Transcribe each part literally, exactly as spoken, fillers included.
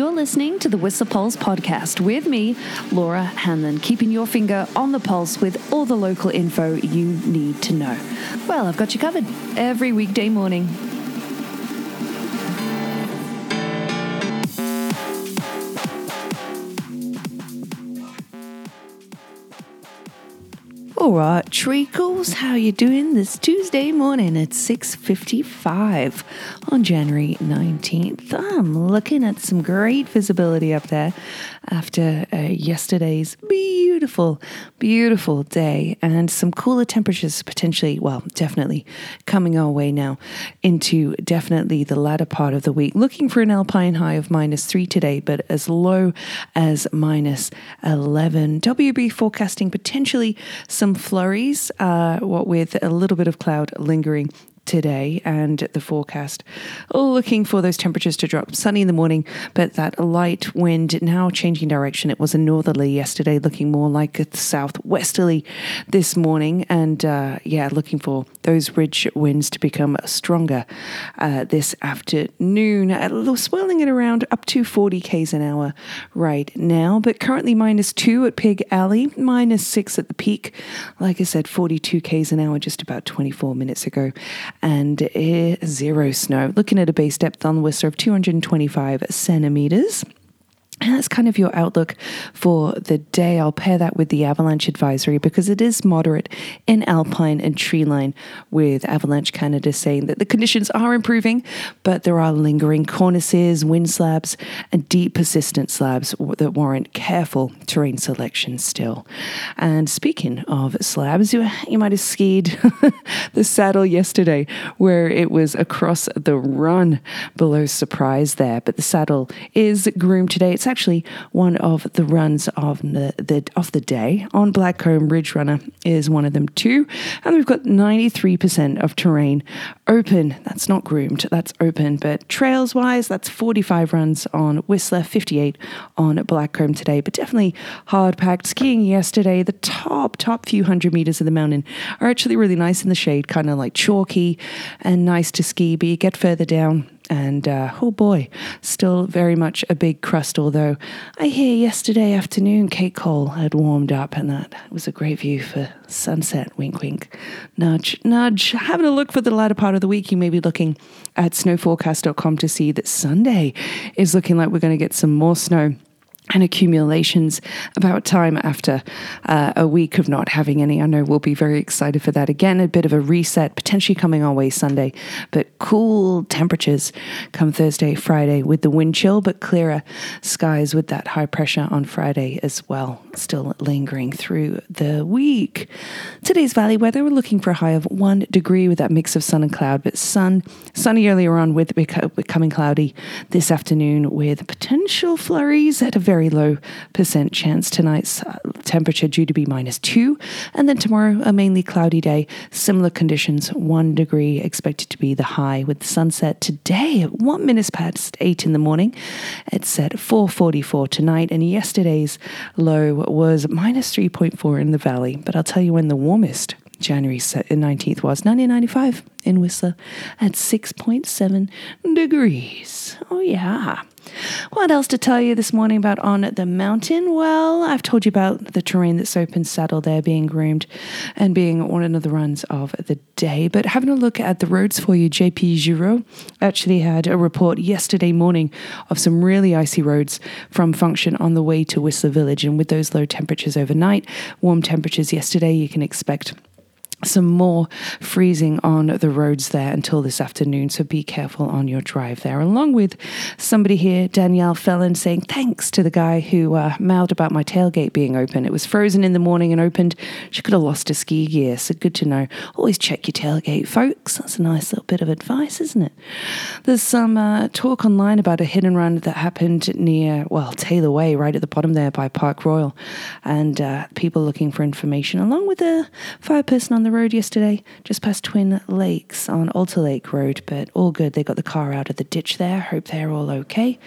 You're listening to the Whistle Pulse podcast with me, Laura Hanlon, keeping your finger on the pulse with all the local info you need to know. Well, I've got you covered every weekday morning. All right, treacles, how you doing this Tuesday morning at six fifty-five on January nineteenth? I'm looking at some great visibility up there after uh, yesterday's beautiful, beautiful day and some cooler temperatures potentially, well, definitely coming our way now into definitely the latter part of the week. Looking for an alpine high of minus three today, but as low as minus eleven. W B forecasting potentially some flurries, uh, what with a little bit of cloud lingering today, and the forecast looking for those temperatures to drop. Sunny in the morning, but that light wind now changing direction. It was a northerly yesterday, looking more like a southwesterly this morning, and uh, yeah, looking for those ridge winds to become stronger uh, this afternoon. A little swirling at around up to forty kays an hour right now, but currently minus two at Pig Alley, minus six at the peak. Like I said, forty-two kays an hour just about twenty-four minutes ago. And zero snow. Looking at a base depth on the Whistler of two hundred twenty-five centimetres. And that's kind of your outlook for the day. I'll pair that with the avalanche advisory because it is moderate in alpine and treeline, with Avalanche Canada saying that the conditions are improving, but there are lingering cornices, wind slabs, and deep persistent slabs that warrant careful terrain selection still. And speaking of slabs, you, you might have skied the saddle yesterday where it was across the run below Surprise there, but the saddle is groomed today. It's actually one of the runs of the, the of the day on Blackcomb Ridge Runner is one of them too, and we've got ninety-three percent of terrain open. That's not groomed, that's open. But trails wise, that's forty-five runs on Whistler, fifty-eight on Blackcomb today, but definitely hard packed. Skiing yesterday, the top top few hundred meters of the mountain are actually really nice in the shade, kind of like chalky and nice to ski, but you get further down and uh, oh boy, still very much a big crust, although I hear yesterday afternoon Kate Cole had warmed up and that was a great view for sunset, wink wink, nudge nudge. Having a look for the latter part of the week, you may be looking at snow forecast dot com to see that Sunday is looking like we're going to get some more snow and accumulations about time after uh, a week of not having any. I know we'll be very excited for that. Again, a bit of a reset potentially coming our way Sunday, but cool temperatures come Thursday, Friday with the wind chill, but clearer skies with that high pressure on Friday as well, still lingering through the week. Today's valley weather, we're looking for a high of one degree with that mix of sun and cloud, but sun, sunny earlier on with becoming cloudy this afternoon with potential flurries at a very low percent chance. Tonight's temperature due to be minus two, and then tomorrow a mainly cloudy day, similar conditions, one degree expected to be the high with the sunset today at one minute past eight in the morning. It's at four forty-four tonight, and yesterday's low was minus three point four in the valley, but I'll tell you when the warmest January nineteenth was, nineteen ninety-five in Whistler at six point seven degrees. Oh yeah. What else to tell you this morning about on the mountain? Well, I've told you about the terrain that's open, saddle there being groomed and being one of the runs of the day. But having a look at the roads for you, J P Giro actually had a report yesterday morning of some really icy roads from function on the way to Whistler Village. And with those low temperatures overnight, warm temperatures yesterday, you can expect some more freezing on the roads there until this afternoon, so be careful on your drive there. Along with somebody here, Danielle Fellin, saying thanks to the guy who uh, mouthed about my tailgate being open. It was frozen in the morning and opened. She could have lost her ski gear, so good to know. Always check your tailgate, folks. That's a nice little bit of advice, isn't it? There's some uh, talk online about a hit and run that happened near, well, Taylor Way, right at the bottom there by Park Royal, and uh, people looking for information, along with a fire person on the the road yesterday, just past Twin Lakes on Alter Lake Road, but all good. They got the car out of the ditch there. Hope they're all okay.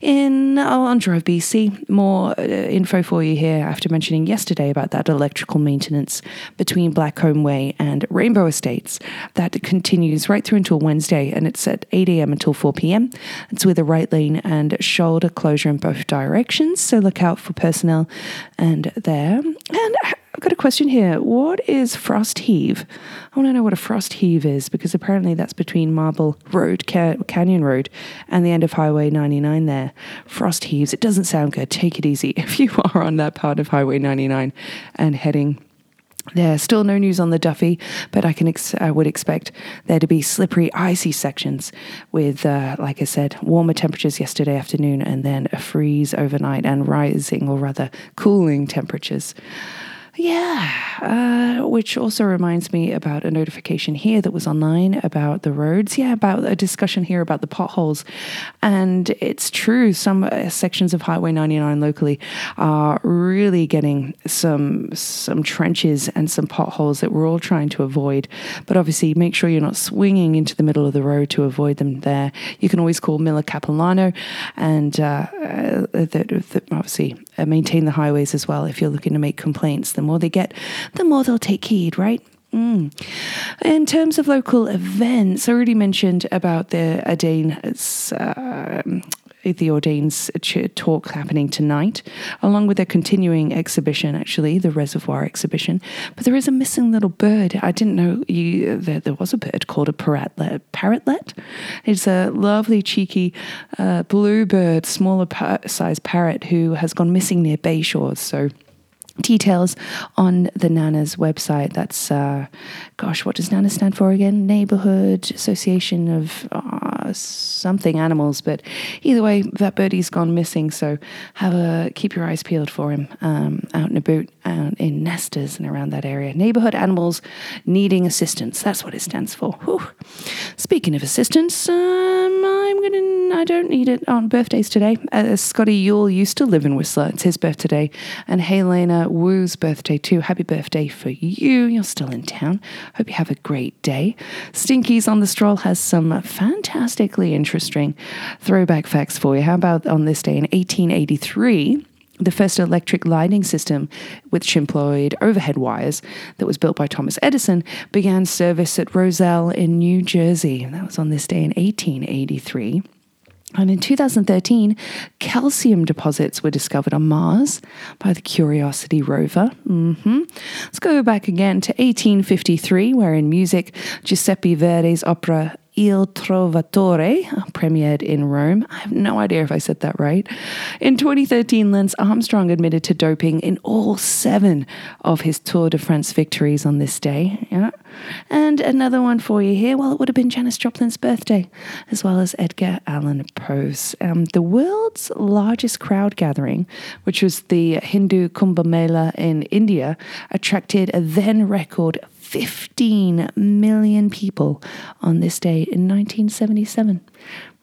In oh, on DriveBC, more uh, info for you here after mentioning yesterday about that electrical maintenance between Blackcomb Way and Rainbow Estates. That continues right through until Wednesday, and it's at eight a.m. until four p.m. It's with a right lane and shoulder closure in both directions, so look out for personnel and there. And I've got a question here. What is frost heave? I want to know what a frost heave is, because apparently that's between Marble Road, Ca- Canyon Road, and the end of Highway ninety-nine there. Frost heaves. It doesn't sound good. Take it easy if you are on that part of Highway ninety-nine and heading there. Still no news on the Duffy, but I can ex- I would expect there to be slippery, icy sections with, uh, like I said, warmer temperatures yesterday afternoon and then a freeze overnight and rising, or rather cooling temperatures. Yeah, uh, which also reminds me about a notification here that was online about the roads. Yeah, about a discussion here about the potholes. And it's true, some uh, sections of Highway ninety-nine locally are really getting some some trenches and some potholes that we're all trying to avoid. But obviously, make sure you're not swinging into the middle of the road to avoid them there. You can always call Miller Capilano and uh, uh, the, the, obviously uh, maintain the highways as well if you're looking to make complaints. The more they get, the more they'll take heed, right? Mm. In terms of local events, I already mentioned about the Adane, uh, the Ordaine's talk happening tonight, along with their continuing exhibition, actually, the Reservoir Exhibition. But there is a missing little bird. I didn't know you, there, there was a bird called a parrotlet. Parrotlet? It's a lovely, cheeky uh, blue bird, smaller par- size parrot who has gone missing near Bay Shores, so... Details on the Nana's website. That's, uh, gosh, what does Nana stand for again? Neighborhood Association of uh, something animals. But either way, that birdie's gone missing. So have a keep your eyes peeled for him um, out and about out in Nesters and around that area. Neighborhood Animals Needing Assistance. That's what it stands for. Whew. Speaking of assistance, um, I'm gonna. I don't need it on birthdays today. Uh, Scotty Yule used to live in Whistler. It's his birthday today, and Helena Woo's birthday too. Happy birthday for you. You're still in town. Hope you have a great day. Stinky's on the Stroll has some fantastically interesting throwback facts for you. How about on this day in eighteen eighty-three, the first electric lighting system, which employed overhead wires, that was built by Thomas Edison, began service at Roselle in New Jersey. That was on this day in eighteen eighty-three. And in two thousand thirteen, calcium deposits were discovered on Mars by the Curiosity rover. Mm-hmm. Let's go back again to eighteen fifty-three, where in music, Giuseppe Verdi's opera Il Trovatore premiered in Rome. I have no idea if I said that right. In twenty thirteen, Lance Armstrong admitted to doping in all seven of his Tour de France victories on this day. Yeah. And another one for you here. Well, it would have been Janis Joplin's birthday, as well as Edgar Allan Poe's. Um, the world's largest crowd gathering, which was the Hindu Kumbh Mela in India, attracted a then record fifteen million people on this day in nineteen seventy-seven.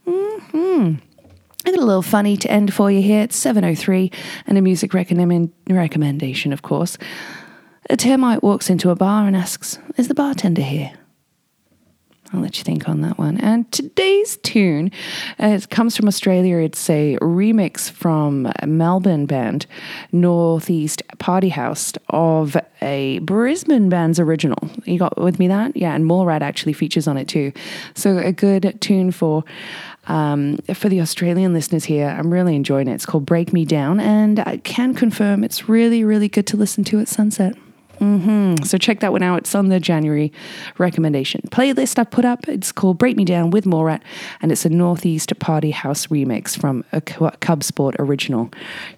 Mm-hmm. I got a little funny to end for you here. It's seven oh three and a music recommend- recommendation, of course. A termite walks into a bar and asks, "Is the bartender here?" I'll let you think on that one. And today's tune, uh, it comes from Australia. It's a remix from Melbourne band Northeast Party House of a Brisbane band's original. You got with me that? Yeah, and Morat actually features on it too. So a good tune for um, for the Australian listeners here. I'm really enjoying it. It's called Break Me Down, and I can confirm it's really, really good to listen to at sunset. Mm-hmm. So check that one out. It's on the January recommendation playlist I put up. It's called Break Me Down with Morat, and it's a Northeast Party House remix from a Cub Sport original.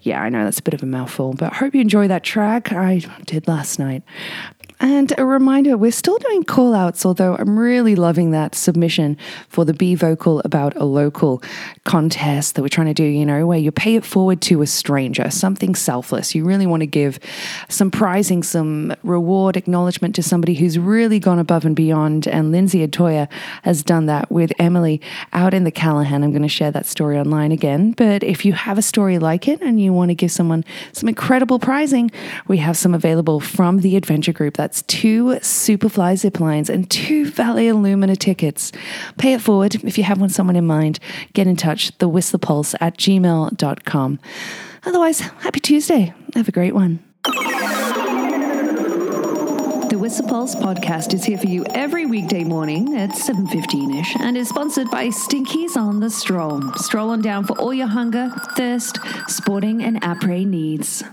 Yeah, I know that's a bit of a mouthful, but I hope you enjoy that track. I did last night. And a reminder, we're still doing call-outs, although I'm really loving that submission for the Be Vocal About a Local contest that we're trying to do, you know, where you pay it forward to a stranger, something selfless. You really want to give some prizing, some reward, acknowledgement to somebody who's really gone above and beyond. And Lindsay Atoya has done that with Emily out in the Callahan. I'm going to share that story online again. But if you have a story like it and you want to give someone some incredible prizing, we have some available from the Adventure Group. That's That's two Superfly zip lines and two Valley Illumina tickets. Pay it forward. If you have one, someone in mind, get in touch. The Whistler Pulse at gmail dot com. Otherwise, happy Tuesday. Have a great one. The Whistle Pulse podcast is here for you every weekday morning at seven fifteen-ish and is sponsored by Stinky's on the Stroll. Stroll on down for all your hunger, thirst, sporting and après needs.